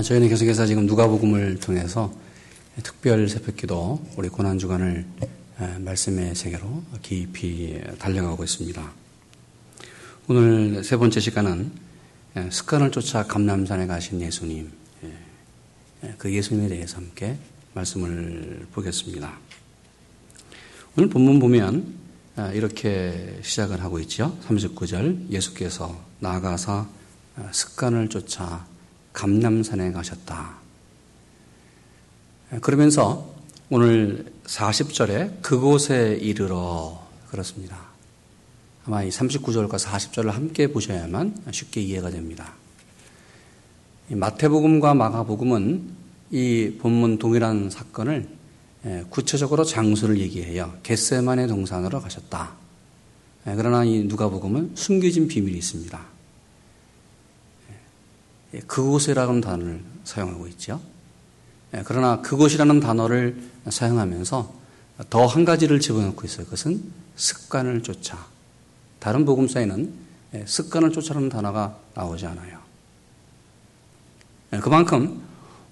저희는 계속해서 지금 누가복음을 통해서 특별 새벽기도 우리 고난주간을 말씀의 세계로 깊이 달려가고 있습니다. 오늘 세 번째 시간은 습관을 쫓아 감람산에 가신 예수님, 그 예수님에 대해서 함께 말씀을 보겠습니다. 오늘 본문 보면 이렇게 시작을 하고 있죠. 39절, 예수께서 나아가사 습관을 쫓아 감람산에 가셨다. 그러면서 오늘 40절에 그곳에 이르러, 그렇습니다. 아마 이 39절과 40절을 함께 보셔야만 쉽게 이해가 됩니다. 이 마태복음과 마가복음은 이 본문 동일한 사건을 구체적으로 장소를 얘기해요. 겟세마네 동산으로 가셨다. 그러나 이 누가복음은 숨겨진 비밀이 있습니다. 그곳이라는 단어를 사용하고 있죠. 그러나 그곳이라는 단어를 사용하면서 더 한 가지를 집어넣고 있어요. 그것은 습관을 쫓아. 다른 복음서에는 습관을 쫓아라는 단어가 나오지 않아요. 그만큼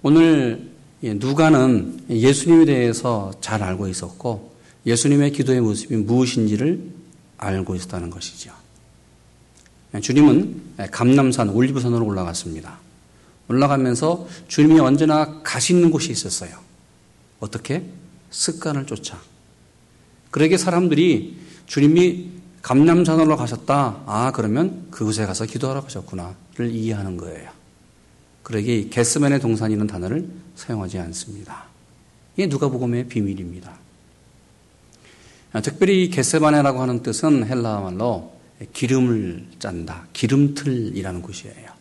오늘 누가는 예수님에 대해서 잘 알고 있었고 예수님의 기도의 모습이 무엇인지를 알고 있었다는 것이죠. 주님은 감람산, 올리브산으로 올라갔습니다. 올라가면서 주님이 언제나 가시는 곳이 있었어요. 어떻게? 습관을 쫓아. 그러게 사람들이 주님이 감람산으로 가셨다. 아, 그러면 그곳에 가서 기도하러 가셨구나를 이해하는 거예요. 그러기 겟세마네 동산이라는 단어를 사용하지 않습니다. 이게 누가복음의 비밀입니다. 특별히 겟세마네라고 하는 뜻은 헬라말로 기름을 짠다, 기름틀이라는 곳이에요.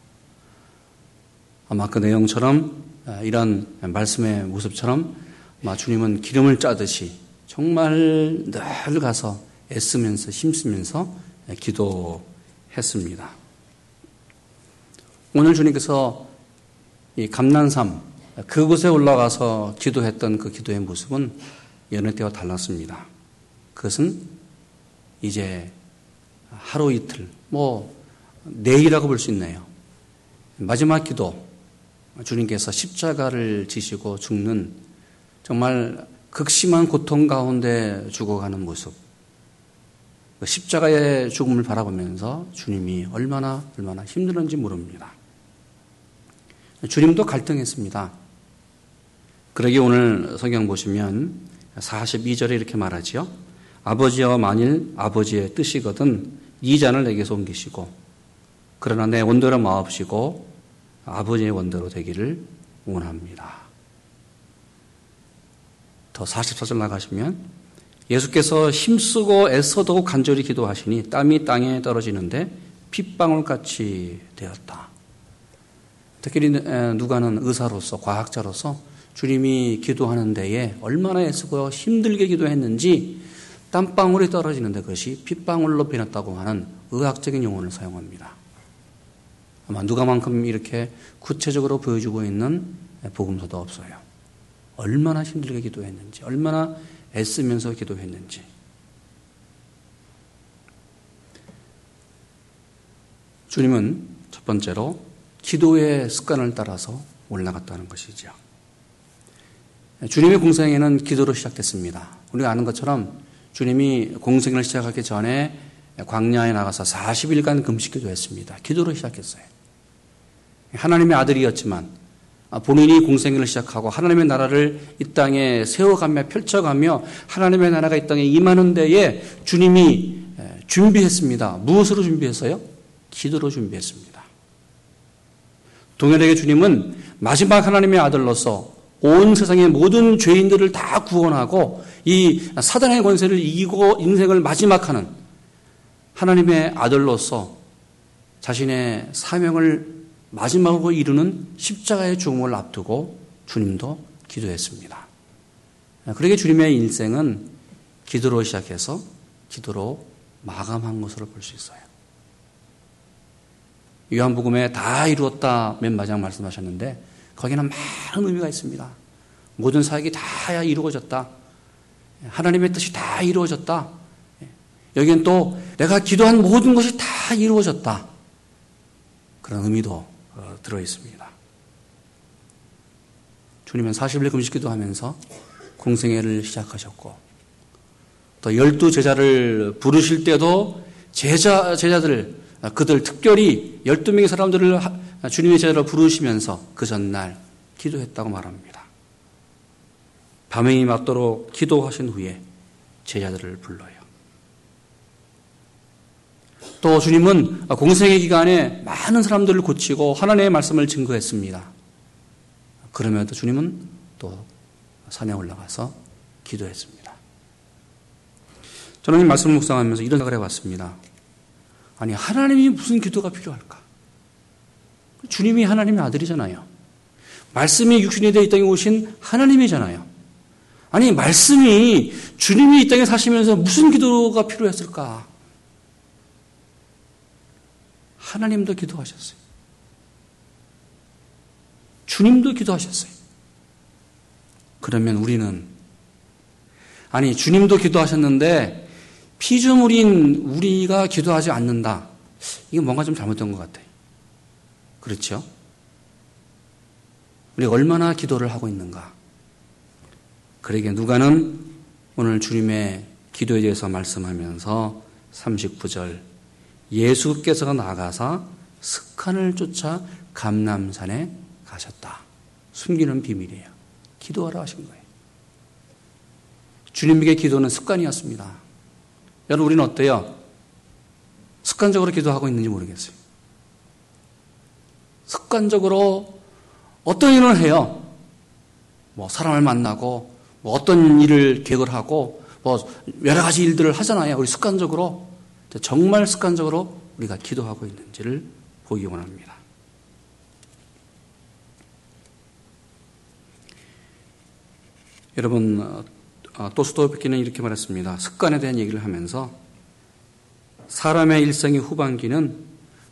아마 그 내용처럼 이런 말씀의 모습처럼 주님은 기름을 짜듯이 정말 늘 가서 애쓰면서 힘쓰면서 기도했습니다. 오늘 주님께서 이 감람산 그곳에 올라가서 기도했던 그 기도의 모습은 여느 때와 달랐습니다. 그것은 이제 하루 이틀, 내일이라고 볼 수 있네요. 마지막 기도, 주님께서 십자가를 지시고 죽는 정말 극심한 고통 가운데 죽어가는 모습, 십자가의 죽음을 바라보면서 주님이 얼마나 힘들었는지 모릅니다. 주님도 갈등했습니다. 그러기에 오늘 성경 보시면 42절에 이렇게 말하지요. 아버지여 만일 아버지의 뜻이거든 이 잔을 내게서 옮기시고 그러나 내 원대로 마옵시고 아버지의 원대로 되기를 원합니다. 더 44절 나가시면 예수께서 힘쓰고 애써도 간절히 기도하시니 땀이 땅에 떨어지는데 핏방울같이 되었다. 특히 누가는 의사로서 과학자로서 주님이 기도하는 데에 얼마나 애쓰고 힘들게 기도했는지 땀방울이 떨어지는데 그것이 핏방울로 변했다고 하는 의학적인 용어를 사용합니다. 아마 누가만큼 이렇게 구체적으로 보여주고 있는 복음서도 없어요. 얼마나 힘들게 기도했는지, 얼마나 애쓰면서 기도했는지. 주님은 첫 번째로 기도의 습관을 따라서 올라갔다는 것이죠. 주님의 공생애는 기도로 시작됐습니다. 우리가 아는 것처럼 주님이 공생애를 시작하기 전에 광야에 나가서 40일간 금식기도 했습니다. 기도로 시작했어요. 하나님의 아들이었지만 본인이 공생애를 시작하고 하나님의 나라를 이 땅에 세워가며 펼쳐가며 하나님의 나라가 이 땅에 임하는 데에 주님이 준비했습니다. 무엇으로 준비했어요? 기도로 준비했습니다. 동일하게 주님은 마지막 하나님의 아들로서 온 세상의 모든 죄인들을 다 구원하고 이 사단의 권세를 이기고 인생을 마지막하는 하나님의 아들로서 자신의 사명을 마지막으로 이루는 십자가의 죽음을 앞두고 주님도 기도했습니다. 그러기에 주님의 인생은 기도로 시작해서 기도로 마감한 것으로 볼 수 있어요. 요한복음에 다 이루었다 맨 마지막 말씀하셨는데 거기는 많은 의미가 있습니다. 모든 사역이 다 이루어졌다. 하나님의 뜻이 다 이루어졌다. 여기엔 또 내가 기도한 모든 것이 다 이루어졌다. 그런 의미도 들어있습니다. 주님은 40일 금식기도 하면서 공생애를 시작하셨고, 또 12제자를 부르실 때도 제자들을, 그들 특별히 12명의 사람들을 주님의 제자로 부르시면서 그 전날 기도했다고 말합니다. 밤이 맞도록 기도하신 후에 제자들을 불러요. 또 주님은 공생애 기간에 많은 사람들을 고치고 하나님의 말씀을 증거했습니다. 그러면서 주님은 또 산에 올라가서 기도했습니다. 저는 이 말씀을 묵상하면서 이런 생각을 해봤습니다. 아니, 하나님이 무슨 기도가 필요할까? 주님이 하나님의 아들이잖아요. 말씀이 육신이 되어 이 땅에 오신 하나님이잖아요. 아니, 말씀이 주님이 이 땅에 사시면서 무슨 기도가 필요했을까? 하나님도 기도하셨어요. 주님도 기도하셨어요. 그러면 우리는, 아니, 주님도 기도하셨는데 피조물인 우리가 기도하지 않는다. 이게 뭔가 좀 잘못된 것 같아요. 그렇죠? 우리 얼마나 기도를 하고 있는가? 그러기에 누가는 오늘 주님의 기도에 대해서 말씀하면서 39절, 예수께서 나가사 습칸을 쫓아 감람산에 가셨다. 숨기는 비밀이에요. 기도하라 하신 거예요. 주님에게 기도는 습관이었습니다. 여러분, 우리는 어때요? 습관적으로 기도하고 있는지 모르겠어요. 습관적으로 어떤 일을 해요? 뭐 사람을 만나고, 뭐 어떤 일을 계획하고, 뭐 여러 가지 일들을 하잖아요. 우리 습관적으로. 정말 습관적으로 우리가 기도하고 있는지를 보기 원합니다. 여러분, 또 스토베키는 이렇게 말했습니다. 습관에 대한 얘기를 하면서 사람의 일생의 후반기는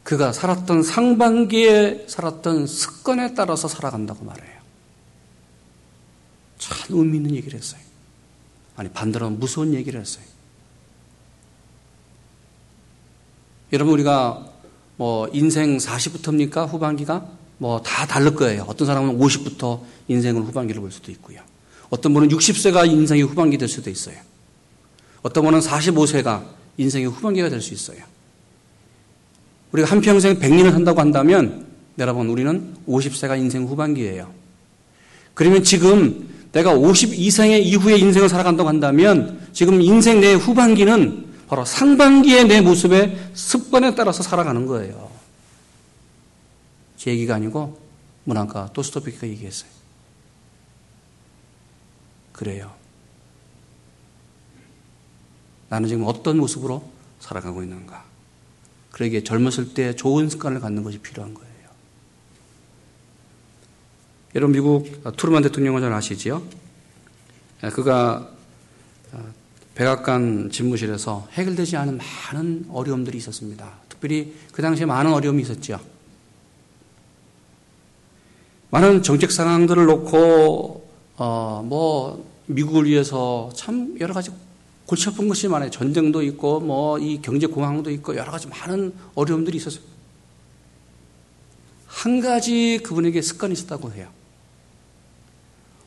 그가 살았던 상반기에 살았던 습관에 따라서 살아간다고 말해요. 참 의미 있는 얘기를 했어요. 아니, 반대로 무서운 얘기를 했어요. 여러분, 우리가 뭐 인생 40부터입니까? 후반기가? 뭐 다 다를 거예요. 어떤 사람은 50부터 인생을 후반기를 볼 수도 있고요. 어떤 분은 60세가 인생의 후반기 될 수도 있어요. 어떤 분은 45세가 인생의 후반기가 될 수 있어요. 우리가 한평생 100년을 산다고 한다면, 여러분, 우리는 50세가 인생 후반기예요. 그러면 지금 내가 52세 이후의 인생을 살아간다고 한다면 지금 인생 내 후반기는 바로 상반기의 내 모습의 습관에 따라서 살아가는 거예요. 제 얘기가 아니고 문학가 도스토옙스키가 얘기했어요. 그래요. 나는 지금 어떤 모습으로 살아가고 있는가? 그러기에 젊었을 때 좋은 습관을 갖는 것이 필요한 거예요. 여러분, 미국 트루먼 대통령을 잘 아시지요? 그가 백악관 집무실에서 해결되지 않은 많은 어려움들이 있었습니다. 특별히 그 당시에 많은 어려움이 있었죠. 많은 정책 상황들을 놓고 미국을 위해서 참 여러 가지 골치 아픈 것이 많아요. 전쟁도 있고 이 경제 공황도 있고 여러 가지 많은 어려움들이 있었어요. 한 가지 그분에게 습관이 있었다고 해요.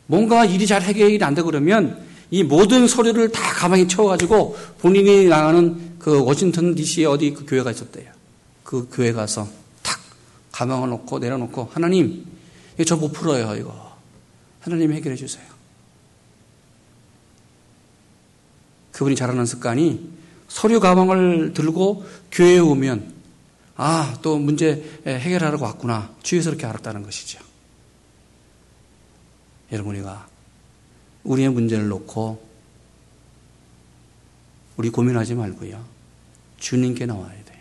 뭔가 일이 잘 해결이 안 되고 그러면 이 모든 서류를 다 가방에 채워가지고 본인이 나가는 그 워싱턴 DC에 어디 그 교회가 있었대요. 그 교회 가서 탁 가방을 놓고 내려놓고, 하나님, 이거 저 못 풀어요, 이거. 하나님 해결해 주세요. 그분이 잘하는 습관이, 서류 가방을 들고 교회에 오면, 아, 또 문제 해결하라고 왔구나. 주위에서 그렇게 알았다는 것이죠. 여러분, 우리가 우리의 문제를 놓고 우리 고민하지 말고요. 주님께 나와야 돼요.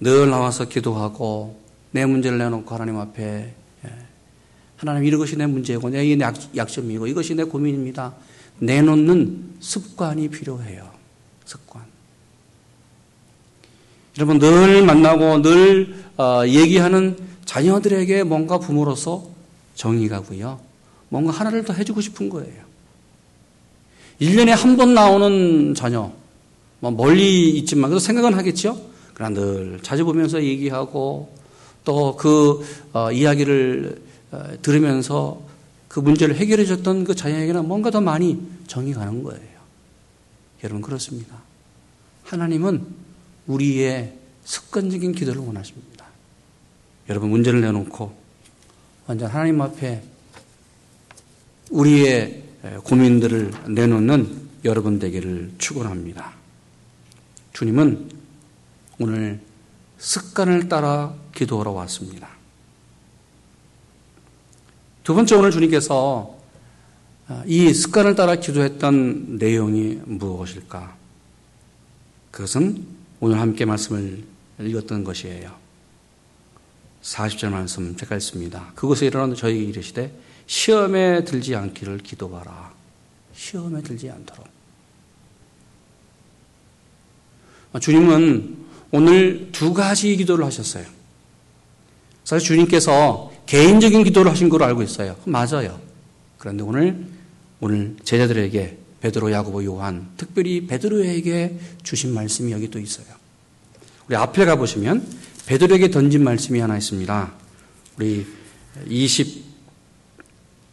늘 나와서 기도하고 내 문제를 내놓고 하나님 앞에, 하나님, 이것이 내 문제고 이게 내 약점이고 이것이 내 고민입니다. 내놓는 습관이 필요해요. 습관. 여러분, 늘 만나고 늘 얘기하는 자녀들에게 뭔가 부모로서 정의가고요. 뭔가 하나를 더 해주고 싶은 거예요. 1년에 한 번 나오는 자녀, 멀리 있지만, 그래도 생각은 하겠죠? 그러나 늘 자주 보면서 얘기하고, 또 그 이야기를 들으면서 그 문제를 해결해 줬던 그 자녀에게는 뭔가 더 많이 정이 가는 거예요. 여러분 그렇습니다. 하나님은 우리의 습관적인 기도를 원하십니다. 여러분 문제를 내놓고 완전 하나님 앞에 우리의 고민들을 내놓는 여러분 되기를 축원합니다. 주님은 오늘 습관을 따라 기도하러 왔습니다. 두 번째 오늘 주님께서 이 습관을 따라 기도했던 내용이 무엇일까? 그것은 오늘 함께 말씀을 읽었던 것이에요. 40절 말씀 제가 읽습니다. 그곳에 일어나는 저희에게 이르시되 시험에 들지 않기를 기도하라. 시험에 들지 않도록. 주님은 오늘 두 가지 기도를 하셨어요. 사실 주님께서 개인적인 기도를 하신 걸로 알고 있어요. 맞아요. 그런데 오늘 제자들에게 베드로, 야고보, 요한, 특별히 베드로에게 주신 말씀이 여기 또 있어요. 우리 앞에 가보시면 베드로에게 던진 말씀이 하나 있습니다. 우리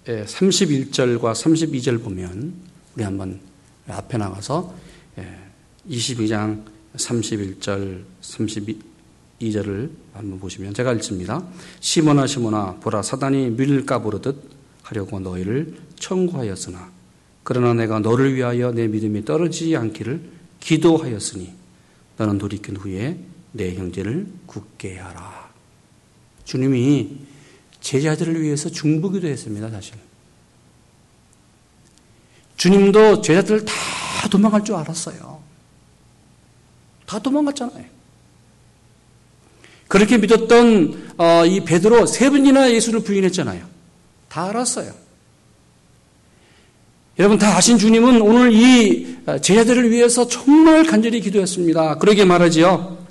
31절과 32절 보면 우리 한번 앞에 나가서 22장 31절, 32절을 한번 보시면 제가 읽습니다. 시몬아 시몬아 보라 사단이 밀까 부르듯 하려고 너희를 청구하였으나 그러나 내가 너를 위하여 내 믿음이 떨어지지 않기를 기도하였으니 너는 돌이킨 후에 내 형제를 굳게 하라. 주님이 제자들을 위해서 중보기도 했습니다. 사실 주님도 제자들 다 도망갈 줄 알았어요. 다 도망갔잖아요. 그렇게 믿었던 이 베드로 세 번이나 예수를 부인했잖아요. 다 알았어요. 여러분 다 아신 주님은 오늘 이 제자들을 위해서 정말 간절히 기도했습니다. 그러게 말하지요.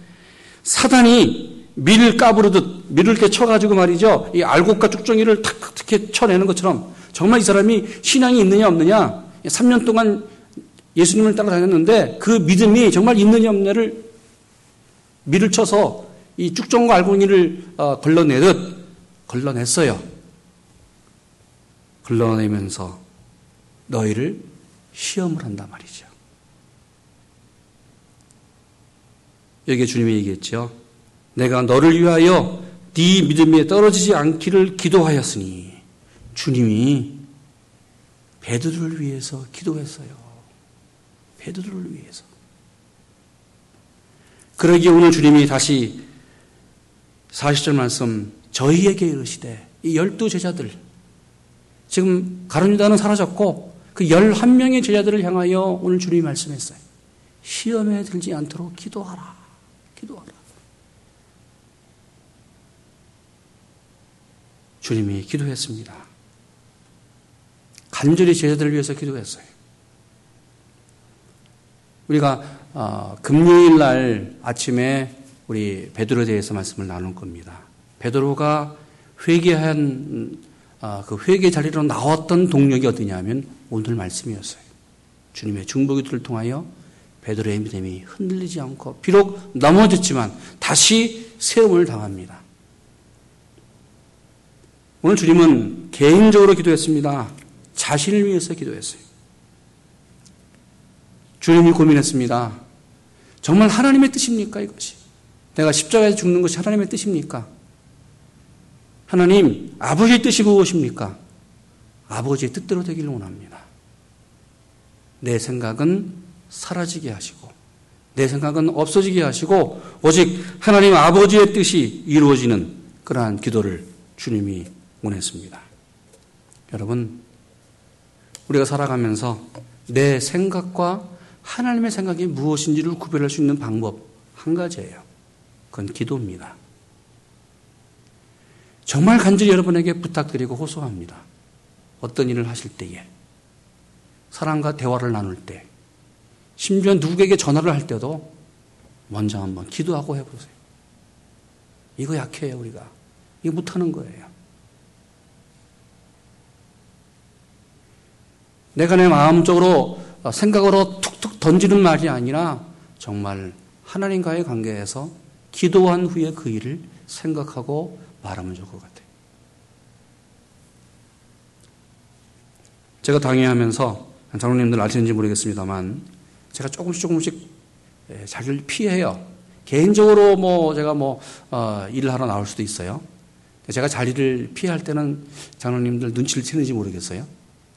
사단이 밀을 까부르듯 밀을 이렇게 쳐가지고 말이죠. 이 알곡과 쭉정이를 탁탁 이렇게 쳐내는 것처럼 정말 이 사람이 신앙이 있느냐 없느냐 3년 동안 예수님을 따라다녔는데 그 믿음이 정말 있느냐 없느냐를 밀을 쳐서 이 쭉정과 알곡이를 걸러내듯 걸러냈어요. 걸러내면서 너희를 시험을 한단 말이죠. 여기에 주님이 얘기했죠. 내가 너를 위하여 네 믿음에 떨어지지 않기를 기도하였으니 주님이 베드로를 위해서 기도했어요. 베드로를 위해서. 그러기에 오늘 주님이 다시 40절 말씀 저희에게 이르시되 이 12 제자들 지금 가룟 유다는 사라졌고 그 11명의 제자들을 향하여 오늘 주님이 말씀했어요. 시험에 들지 않도록 기도하라. 기도하라. 주님이 기도했습니다. 간절히 제자들을 위해서 기도했어요. 우리가 금요일 날 아침에 우리 베드로에 대해서 말씀을 나눌 겁니다. 베드로가 회개한 그 회개 자리로 나왔던 동력이 어디냐면 오늘 말씀이었어요. 주님의 중보기도를 통하여 베드로의 믿음이 흔들리지 않고 비록 넘어졌지만 다시 세움을 당합니다. 오늘 주님은 개인적으로 기도했습니다. 자신을 위해서 기도했어요. 주님이 고민했습니다. 정말 하나님의 뜻입니까 이것이? 내가 십자가에서 죽는 것이 하나님의 뜻입니까? 하나님, 아버지의 뜻이 무엇입니까? 아버지의 뜻대로 되기를 원합니다. 내 생각은 사라지게 하시고 내 생각은 없어지게 하시고 오직 하나님 아버지의 뜻이 이루어지는 그러한 기도를 주님이 원했습니다. 여러분, 우리가 살아가면서 내 생각과 하나님의 생각이 무엇인지를 구별할 수 있는 방법 한 가지예요. 그건 기도입니다. 정말 간절히 여러분에게 부탁드리고 호소합니다. 어떤 일을 하실 때에, 사람과 대화를 나눌 때, 심지어 누구에게 전화를 할 때도 먼저 한번 기도하고 해보세요. 이거 약해요, 우리가. 이거 못하는 거예요. 내가 내 마음적으로, 생각으로 툭툭 던지는 말이 아니라 정말 하나님과의 관계에서 기도한 후에 그 일을 생각하고 말하면 좋을 것 같아요. 제가 당회하면서 장로님들 아시는지 모르겠습니다만 제가 조금씩 자기를 피해요. 개인적으로 제가 일을 하러 나올 수도 있어요. 제가 자리를 피할 때는 장로님들 눈치를 채는지 모르겠어요.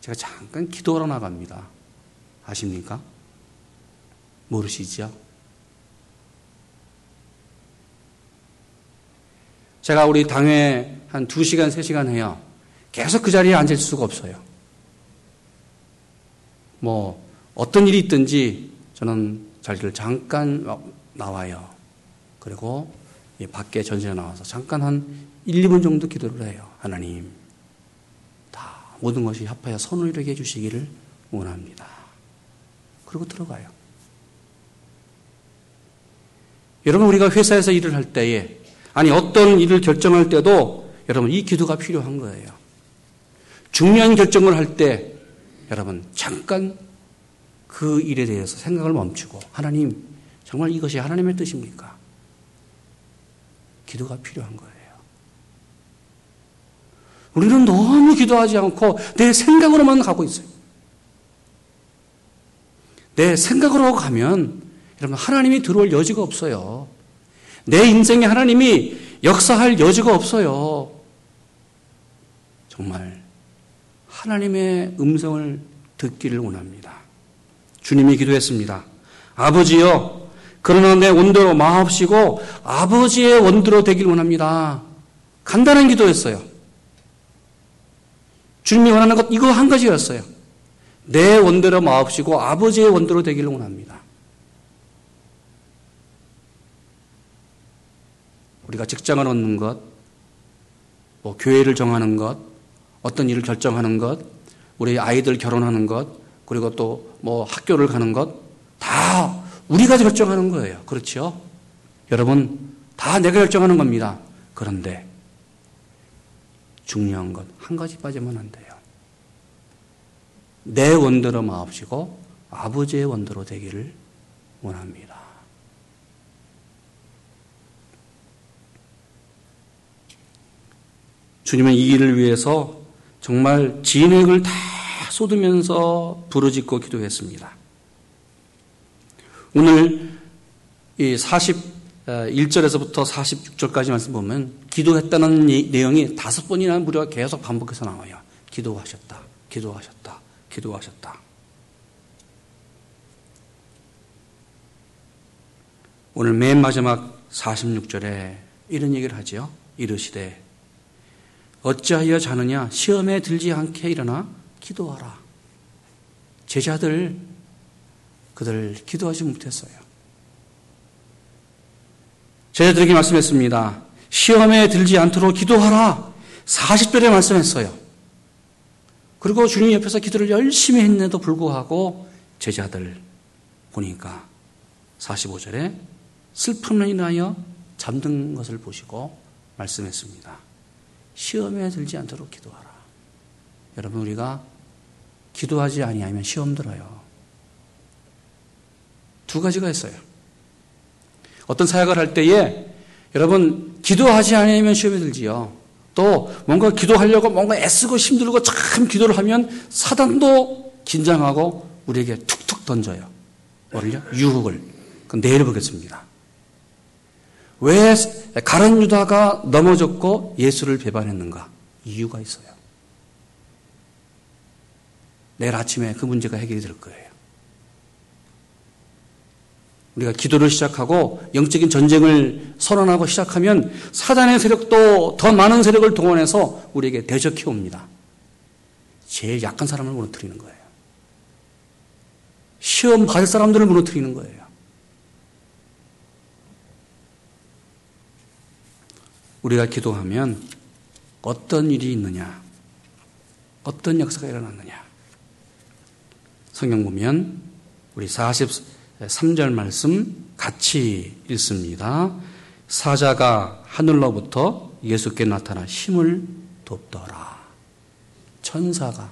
제가 잠깐 기도하러 나갑니다. 아십니까? 모르시죠? 제가 우리 당회 한 2시간, 3시간 해요. 계속 그 자리에 앉을 수가 없어요. 어떤 일이 있든지 저는 자리를 잠깐 나와요. 그리고 밖에 전신에 나와서 잠깐 한 1, 2분 정도 기도를 해요. 하나님, 다 모든 것이 합하여 선을 이루게 해주시기를 원합니다. 그리고 들어가요. 여러분, 우리가 회사에서 일을 할 때에 어떤 일을 결정할 때도 여러분 이 기도가 필요한 거예요. 중요한 결정을 할 때 여러분 잠깐 그 일에 대해서 생각을 멈추고 하나님, 정말 이것이 하나님의 뜻입니까? 기도가 필요한 거예요. 우리는 너무 기도하지 않고 내 생각으로만 가고 있어요. 내 생각으로 가면 여러분 하나님이 들어올 여지가 없어요. 내 인생에 하나님이 역사할 여지가 없어요. 정말 하나님의 음성을 듣기를 원합니다. 주님이 기도했습니다. 아버지여, 그러나 내 원대로 마옵시고 아버지의 원대로 되길 원합니다. 간단한 기도였어요. 주님이 원하는 것 이거 한 가지였어요. 내 원대로 마옵시고 아버지의 원대로 되길 원합니다. 우리가 직장을 얻는 것, 교회를 정하는 것, 어떤 일을 결정하는 것, 우리 아이들 결혼하는 것, 그리고 또 학교를 가는 것 다 우리가 결정하는 거예요. 그렇죠? 여러분, 다 내가 결정하는 겁니다. 그런데 중요한 것 한 가지 빠지면 안 돼요. 내 원대로 마옵시고 아버지의 원대로 되기를 원합니다. 주님은 이 일을 위해서 정말 진액을 다 쏟으면서 부르짖고 기도했습니다. 오늘 이 41절에서부터 46절까지 말씀 보면 기도했다는 내용이 5번이나 무려 계속 반복해서 나와요. 기도하셨다, 기도하셨다, 기도하셨다. 오늘 맨 마지막 46절에 이런 얘기를 하죠. 이르시되 어찌하여 자느냐, 시험에 들지 않게 일어나 기도하라. 제자들, 그들 기도하지 못했어요. 제자들에게 말씀했습니다. 시험에 들지 않도록 기도하라. 40절에 말씀했어요. 그리고 주님 옆에서 기도를 열심히 했는데도 불구하고 제자들 보니까 45절에 슬픔을 인하여 잠든 것을 보시고 말씀했습니다. 시험에 들지 않도록 기도하라. 여러분, 우리가 기도하지 아니하면 시험 들어요. 두 가지가 있어요. 어떤 사역을 할 때에 여러분 기도하지 아니하면 시험에 들지요. 또 뭔가 기도하려고 애쓰고 힘들고 참 기도를 하면 사단도 긴장하고 우리에게 툭툭 던져요. 뭐를요? 유혹을. 그럼 내일 보겠습니다. 왜 가룟 유다가 넘어졌고 예수를 배반했는가? 이유가 있어요. 내일 아침에 그 문제가 해결이 될 거예요. 우리가 기도를 시작하고 영적인 전쟁을 선언하고 시작하면 사단의 세력도 더 많은 세력을 동원해서 우리에게 대적해 옵니다. 제일 약한 사람을 무너뜨리는 거예요. 시험 받을 사람들을 무너뜨리는 거예요. 우리가 기도하면 어떤 일이 있느냐, 어떤 역사가 일어났느냐. 성경 보면 우리 43절 말씀 같이 읽습니다. 사자가 하늘로부터 예수께 나타나 힘을 돕더라. 천사가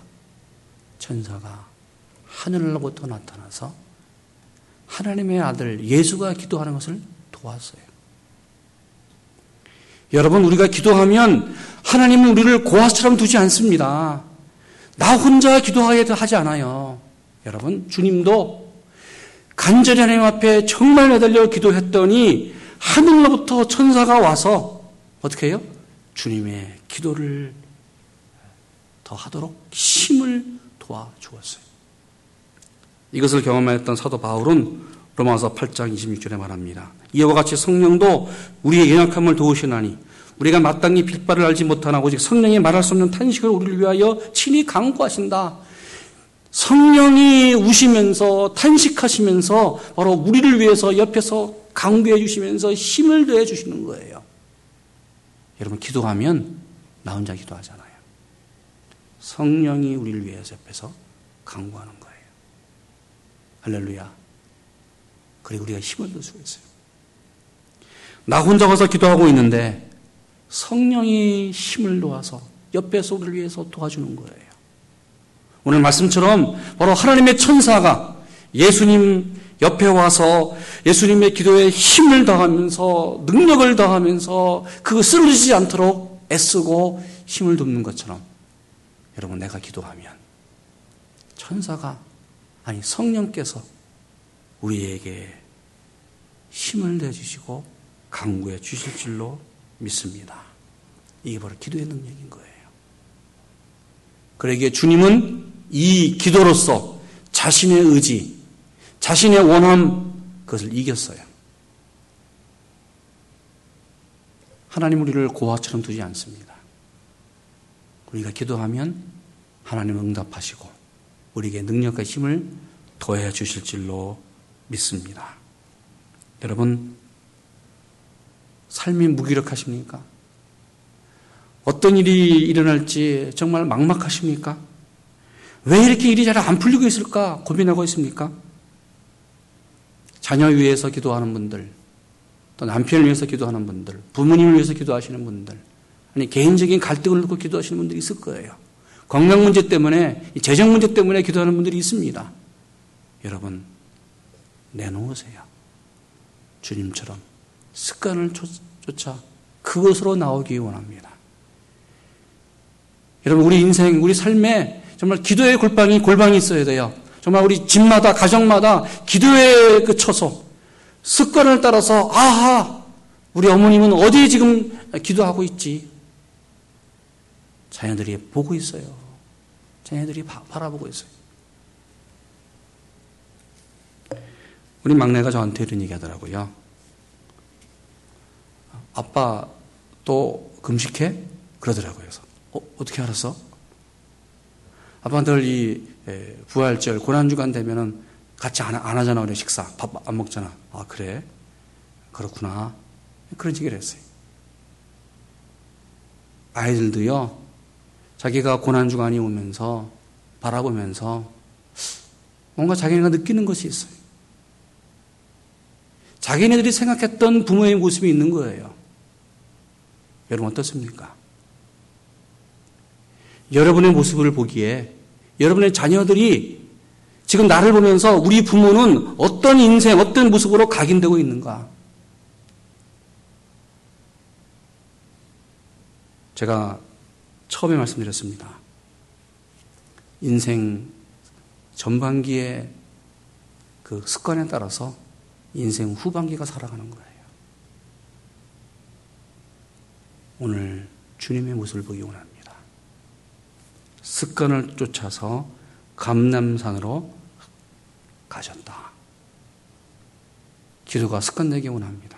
하늘로부터 나타나서 하나님의 아들 예수가 기도하는 것을 도왔어요. 여러분, 우리가 기도하면 하나님은 우리를 고아처럼 두지 않습니다. 나 혼자 기도하여도 하지 않아요. 여러분, 주님도 간절히 하나님 앞에 정말 매달려 기도했더니 하늘로부터 천사가 와서 어떻게 해요? 주님의 기도를 더 하도록 힘을 도와주었어요. 이것을 경험했던 사도 바울은 로마서 8장 26절에 말합니다. 이와 같이 성령도 우리의 연약함을 도우시나니 우리가 마땅히 빌바를 알지 못하나 오직 성령이 말할 수 없는 탄식을 우리를 위하여 친히 강구하신다. 성령이 우시면서 탄식하시면서 바로 우리를 위해서 옆에서 강구해 주시면서 힘을 더해 주시는 거예요. 여러분, 기도하면 나 혼자 기도하잖아요. 성령이 우리를 위해서 옆에서 강구하는 거예요. 할렐루야. 그리고 우리가 힘을 낼 수가 있어요. 나 혼자 가서 기도하고 있는데 성령이 힘을 놓아서 옆에서 우리를 위해서 도와주는 거예요. 오늘 말씀처럼 바로 하나님의 천사가 예수님 옆에 와서 예수님의 기도에 힘을 더하면서 능력을 더하면서 그 쓰러지지 않도록 애쓰고 힘을 돕는 것처럼 여러분, 내가 기도하면 천사가 아니 성령께서 우리에게 힘을 내주시고 강구해 주실 줄로 믿습니다. 이게 바로 기도의 능력인 거예요. 그러기에 주님은 이 기도로서 자신의 의지, 자신의 원함, 그것을 이겼어요. 하나님 우리를 고아처럼 두지 않습니다. 우리가 기도하면 하나님 응답하시고 우리에게 능력과 힘을 더해 주실 줄로 믿습니다. 여러분, 삶이 무기력하십니까? 어떤 일이 일어날지 정말 막막하십니까? 왜 이렇게 일이 잘 안 풀리고 있을까 고민하고 있습니까? 자녀 위해서 기도하는 분들, 또 남편을 위해서 기도하는 분들, 부모님을 위해서 기도하시는 분들, 아니 개인적인 갈등을 놓고 기도하시는 분들이 있을 거예요. 건강 문제 때문에, 재정 문제 때문에 기도하는 분들이 있습니다. 여러분, 내놓으세요. 주님처럼 습관을 쫓아 그것으로 나오기 원합니다. 여러분, 우리 인생, 우리 삶에 정말 기도의 골방이 있어야 돼요. 정말 우리 집마다, 가정마다 기도의 그 처소, 습관을 따라서 아하, 우리 어머님은 어디에 지금 기도하고 있지? 자녀들이 보고 있어요. 자녀들이 바라보고 있어요. 우리 막내가 저한테 이런 얘기 하더라고요. 아빠 또 금식해? 그러더라고요. 그래서 어떻게 알았어? 아빠는 늘 이 부활절 고난주간 되면은 같이 안 하잖아. 우리 식사 밥 안 먹잖아. 아, 그래? 그렇구나. 그런 얘기를 했어요. 아이들도요, 자기가 고난주간이 오면서 바라보면서 뭔가 자기네가 느끼는 것이 있어요. 자기네들이 생각했던 부모의 모습이 있는 거예요. 여러분, 어떻습니까? 여러분의 모습을 보기에 여러분의 자녀들이 지금 나를 보면서 우리 부모는 어떤 인생, 어떤 모습으로 각인되고 있는가? 제가 처음에 말씀드렸습니다. 인생 전반기에 그 습관에 따라서 인생 후반기가 살아가는 거예요. 오늘 주님의 모습을 보기 원합니다. 습관을 쫓아서 감람산으로 가셨다. 기도가 습관되기 원합니다.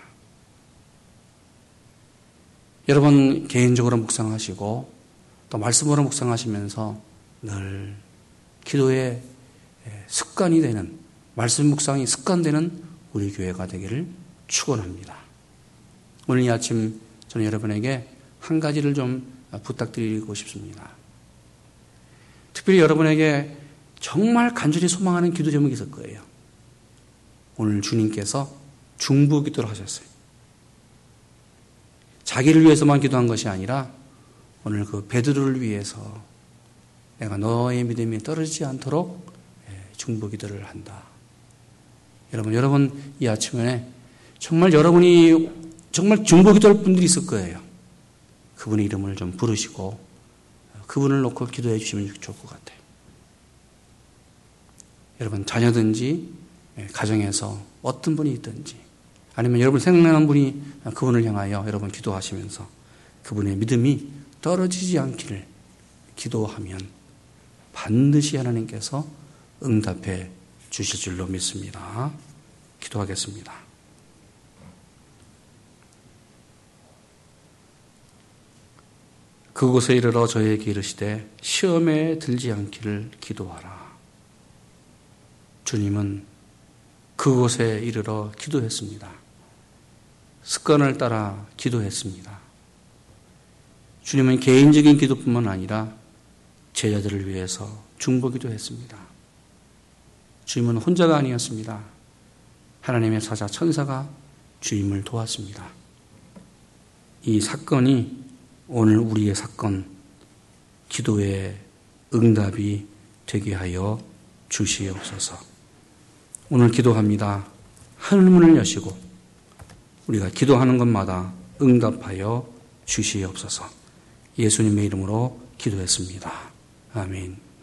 여러분, 개인적으로 묵상하시고 또 말씀으로 묵상하시면서 늘 기도의 습관이 되는, 말씀 묵상이 습관되는 우리 교회가 되기를 축원합니다. 오늘 이 아침 저는 여러분에게 한 가지를 좀 부탁드리고 싶습니다. 특별히 여러분에게 정말 간절히 소망하는 기도 제목이 있을 거예요. 오늘 주님께서 중보 기도를 하셨어요. 자기를 위해서만 기도한 것이 아니라 오늘 그 베드로를 위해서 내가 너의 믿음이 떨어지지 않도록 중보 기도를 한다. 여러분, 이 아침에 정말 여러분이 정말 중보 기도할 분들이 있을 거예요. 그분의 이름을 좀 부르시고 그분을 놓고 기도해 주시면 좋을 것 같아요. 여러분 자녀든지 가정에서 어떤 분이 있든지 아니면 여러분 생각나는 분이 그분을 향하여 여러분 기도하시면서 그분의 믿음이 떨어지지 않기를 기도하면 반드시 하나님께서 응답해 주실 줄로 믿습니다. 기도하겠습니다. 그곳에 이르러 저에게 이르시되 시험에 들지 않기를 기도하라. 주님은 그곳에 이르러 기도했습니다. 습관을 따라 기도했습니다. 주님은 개인적인 기도뿐만 아니라 제자들을 위해서 중보기도 했습니다. 주님은 혼자가 아니었습니다. 하나님의 사자 천사가 주님을 도왔습니다. 이 사건이 오늘 우리의 사건, 기도의 응답이 되게 하여 주시옵소서. 오늘 기도합니다. 하늘문을 여시고 우리가 기도하는 것마다 응답하여 주시옵소서. 예수님의 이름으로 기도했습니다. 아멘.